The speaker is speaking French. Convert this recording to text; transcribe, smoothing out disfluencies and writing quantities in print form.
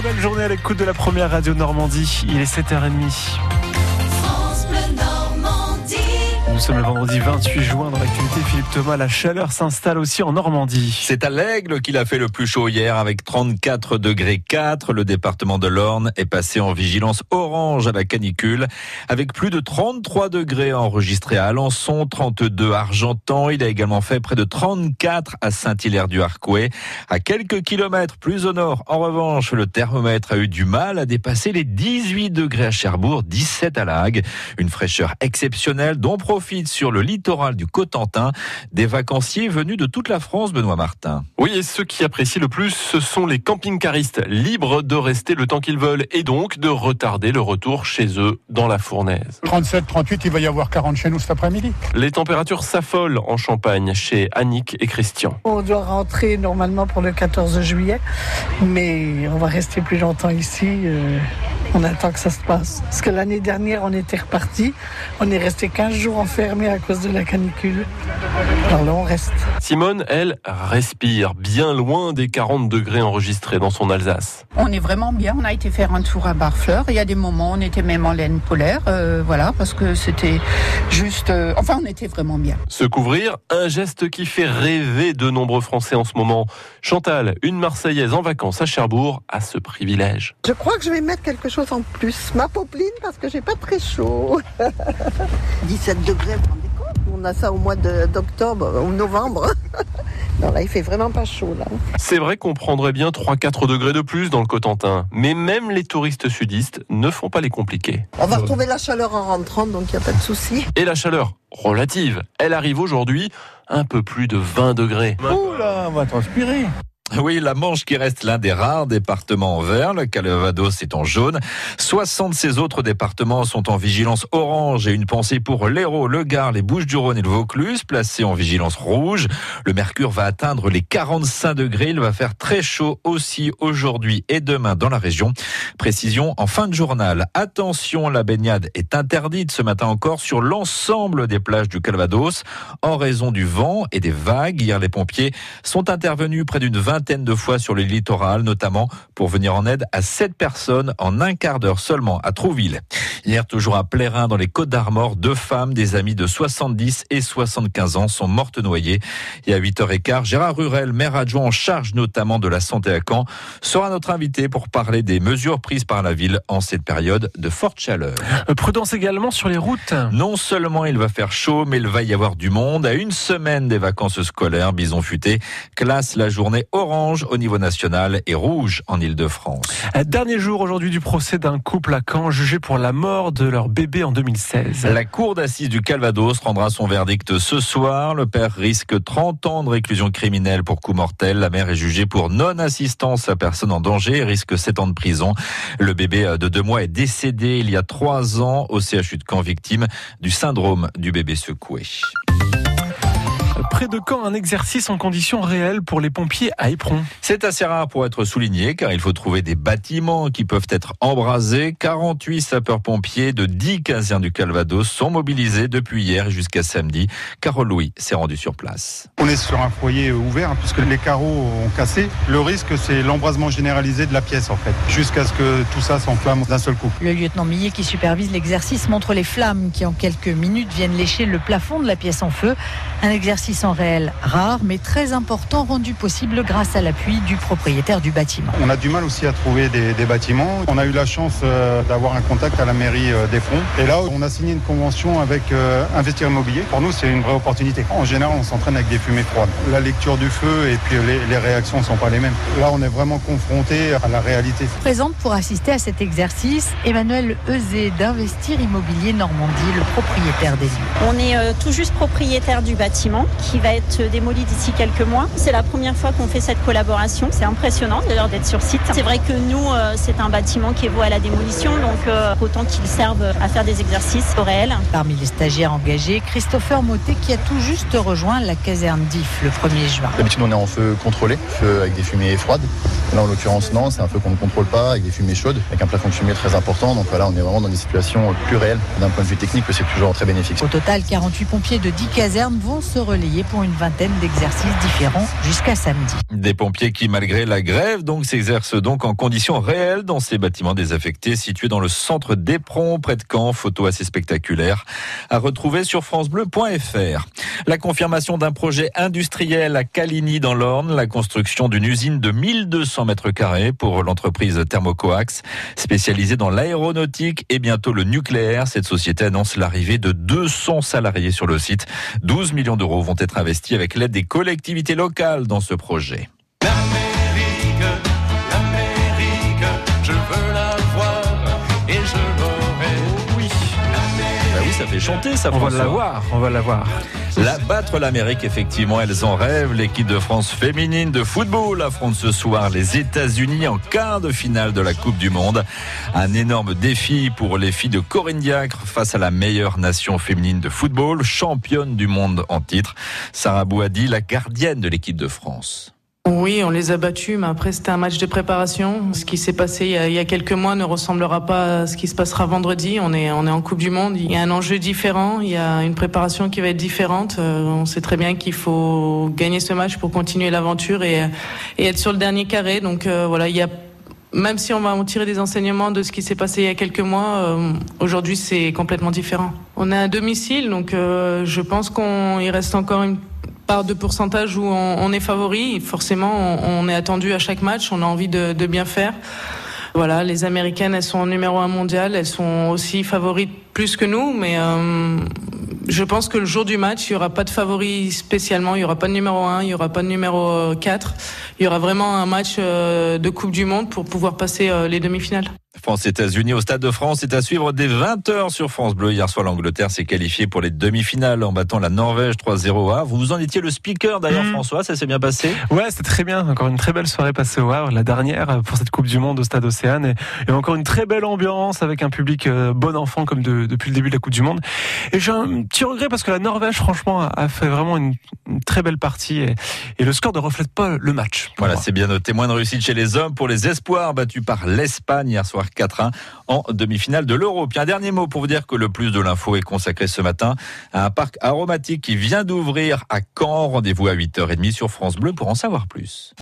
Très belle journée à l'écoute de la première Radio Normandie. Il est 7h30. Nous sommes le vendredi 28 juin dans l'actualité Philippe Thomas. La chaleur s'installe aussi en Normandie. C'est à l'Aigle qu'il a fait le plus chaud hier avec 34 degrés 4. Le département de l'Orne est passé en vigilance orange à la canicule avec plus de 33 degrés enregistrés à Alençon, 32 à Argentan. Il a également fait près de 34 à Saint-Hilaire-du-Harcouët. À quelques kilomètres plus au nord, en revanche, le thermomètre a eu du mal à dépasser les 18 degrés à Cherbourg, 17 à La Hague. Une fraîcheur exceptionnelle dont sur le littoral du Cotentin, des vacanciers venus de toute la France, Benoît Martin. Oui, et ceux qui apprécient le plus, ce sont les camping-caristes, libres de rester le temps qu'ils veulent et donc de retarder le retour chez eux dans la fournaise. 37, 38, il va y avoir 40 chez nous cet après-midi. Les températures s'affolent en Champagne, chez Annick et Christian. On doit rentrer normalement pour le 14 juillet, mais on va rester plus longtemps ici. On attend que ça se passe. Parce que l'année dernière, on était repartis. On est resté 15 jours enfermés à cause de la canicule. Alors là, on reste. Simone, elle, respire bien loin des 40 degrés enregistrés dans son Alsace. On est vraiment bien. On a été faire un tour à Barfleur. Il y a des moments, on était même en laine polaire. Voilà, parce que c'était juste... on était vraiment bien. Se couvrir, un geste qui fait rêver de nombreux Français en ce moment. Chantal, une Marseillaise en vacances à Cherbourg, a ce privilège. Je crois que je vais mettre quelque chose en plus. Ma popeline, parce que j'ai pas très chaud. 17 degrés, vous vous rendez compte ? On a ça au mois d'octobre ou novembre. Non, là, il fait vraiment pas chaud, là. C'est vrai qu'on prendrait bien 3-4 degrés de plus dans le Cotentin. Mais même les touristes sudistes ne font pas les compliqués. On va retrouver la chaleur en rentrant, donc il n'y a pas de souci. Et la chaleur relative, elle arrive aujourd'hui un peu plus de 20 degrés. Ouh là, on va transpirer. Oui, la Manche qui reste l'un des rares départements en vert, le Calvados est en jaune. 60 de ces autres départements sont en vigilance orange et une pensée pour l'Hérault, le Gard, les Bouches-du-Rhône et le Vaucluse, placés en vigilance rouge. Le mercure va atteindre les 45 degrés, il va faire très chaud aussi aujourd'hui et demain dans la région. Précision en fin de journal. Attention, la baignade est interdite ce matin encore sur l'ensemble des plages du Calvados en raison du vent et des vagues. Hier, les pompiers sont intervenus près d'une vingtaine de fois sur le littoral, notamment pour venir en aide à 7 personnes en un quart d'heure seulement à Trouville. Hier, toujours à Plérin, dans les Côtes d'Armor, 2 femmes, des amies de 70 et 75 ans, sont mortes noyées. Et à 8h15, Gérard Rurel, maire adjoint en charge notamment de la santé à Caen, sera notre invité pour parler des mesures prises par la ville en cette période de forte chaleur. Prudence également sur les routes. Non seulement il va faire chaud, mais il va y avoir du monde. À une semaine des vacances scolaires, Bison Futé classe la journée orange au niveau national et rouge en Île-de-France. Dernier jour aujourd'hui du procès d'un couple à Caen jugé pour la mort de leur bébé en 2016. La cour d'assises du Calvados rendra son verdict ce soir. Le père risque 30 ans de réclusion criminelle pour coup mortel. La mère est jugée pour non-assistance à personne en danger et risque 7 ans de prison. Le bébé de 2 mois est décédé il y a 3 ans au CHU de Caen, victime du syndrome du bébé secoué. Près de Caen, un exercice en conditions réelles pour les pompiers à Éperon. C'est assez rare pour être souligné, car il faut trouver des bâtiments qui peuvent être embrasés. 48 sapeurs-pompiers de 10 casernes du Calvados sont mobilisés depuis hier jusqu'à samedi. Carole Louis s'est rendue sur place. On est sur un foyer ouvert, puisque les carreaux ont cassé. Le risque, c'est l'embrasement généralisé de la pièce, en fait, jusqu'à ce que tout ça s'enflamme d'un seul coup. Le lieutenant Millet, qui supervise l'exercice, montre les flammes qui, en quelques minutes, viennent lécher le plafond de la pièce en feu. Un exercice en réel rare mais très important, rendu possible grâce à l'appui du propriétaire du bâtiment. On a du mal aussi à trouver des bâtiments. On a eu la chance d'avoir un contact à la mairie d'Effrons. Et là, on a signé une convention avec Investir Immobilier. Pour nous, c'est une vraie opportunité. En général, on s'entraîne avec des fumées froides. La lecture du feu et puis les réactions ne sont pas les mêmes. Là, on est vraiment confronté à la réalité. Présente pour assister à cet exercice, Emmanuel Euzet d'Investir Immobilier Normandie, le propriétaire des lieux. On est tout juste propriétaire du bâtiment qui va être démoli d'ici quelques mois. C'est la première fois qu'on fait cette collaboration. C'est impressionnant d'ailleurs d'être sur site. C'est vrai que nous, c'est un bâtiment qui est voué à la démolition, donc autant qu'il serve à faire des exercices au réel. Parmi les stagiaires engagés, Christopher Mottet qui a tout juste rejoint la caserne d'If le 1er juin. D'habitude, on est en feu contrôlé, feu avec des fumées froides. Là, en l'occurrence, non, c'est un feu qu'on ne contrôle pas, avec des fumées chaudes, avec un plafond de fumée très important. Donc voilà, on est vraiment dans des situations plus réelles. D'un point de vue technique, c'est toujours très bénéfique. Au total, 48 pompiers de 10 casernes vont se relayer travailler pour une vingtaine d'exercices différents jusqu'à samedi. Des pompiers qui, malgré la grève, donc, s'exercent donc en conditions réelles dans ces bâtiments désaffectés situés dans le centre d'Éperon, près de Caen. Photo assez spectaculaire à retrouver sur francebleu.fr. La confirmation d'un projet industriel à Caligny dans l'Orne, la construction d'une usine de 1200 mètres carrés pour l'entreprise Thermocoax, spécialisée dans l'aéronautique et bientôt le nucléaire. Cette société annonce l'arrivée de 200 salariés sur le site. 12 millions d'euros vont être investis avec l'aide des collectivités locales dans ce projet. L'Amérique, l'Amérique, je veux la voir et je l'aurai. Oui, bah oui, ça fait chanter, ça. On va l'avoir, on va l'avoir. La battre l'Amérique, effectivement, elles en rêvent. L'équipe de France féminine de football affronte ce soir les États-Unis en quart de finale de la Coupe du Monde. Un énorme défi pour les filles de Corinne Diacre face à la meilleure nation féminine de football, championne du monde en titre. Sarah Bouhaddi, la gardienne de l'équipe de France. Oui, on les a battus, mais après c'était un match de préparation. Ce qui s'est passé il y a quelques mois ne ressemblera pas à ce qui se passera vendredi. On est en Coupe du Monde, il y a un enjeu différent, il y a une préparation qui va être différente. On sait très bien qu'il faut gagner ce match pour continuer l'aventure et être sur le dernier carré. Donc voilà, il y a, même si on va en tirer des enseignements de ce qui s'est passé il y a quelques mois, aujourd'hui c'est complètement différent. On est à domicile, donc je pense qu'il reste encore une part de pourcentage où on est favori. Forcément, on est attendu à chaque match, on a envie de bien faire. Voilà, les Américaines, elles sont numéro 1 mondial, elles sont aussi favorites plus que nous, mais je pense que le jour du match, il n'y aura pas de favori spécialement, il n'y aura pas de numéro 1, il n'y aura pas de numéro 4. Il y aura vraiment un match de Coupe du Monde pour pouvoir passer les demi-finales. France-États-Unis au Stade de France est à suivre dès 20h sur France Bleu. Hier soir, l'Angleterre s'est qualifiée pour les demi-finales en battant la Norvège 3-0 au Havre. Vous en étiez le speaker d'ailleurs, François, ça s'est bien passé? Ouais, c'était très bien. Encore une très belle soirée passée au Havre, la dernière pour cette Coupe du Monde au Stade Océane. Et encore une très belle ambiance avec un public bon enfant comme depuis le début de la Coupe du Monde. Et j'ai un petit regret parce que la Norvège, franchement, a fait vraiment une très belle partie et le score ne reflète pas le match. Voilà, moi, c'est bien noté. Moins de réussite chez les hommes pour les espoirs battus par l'Espagne hier soir 4-1 en demi-finale de l'Euro. Puis un dernier mot pour vous dire que le plus de l'info est consacré ce matin à un parc aromatique qui vient d'ouvrir à Caen. Rendez-vous à 8h30 sur France Bleu pour en savoir plus.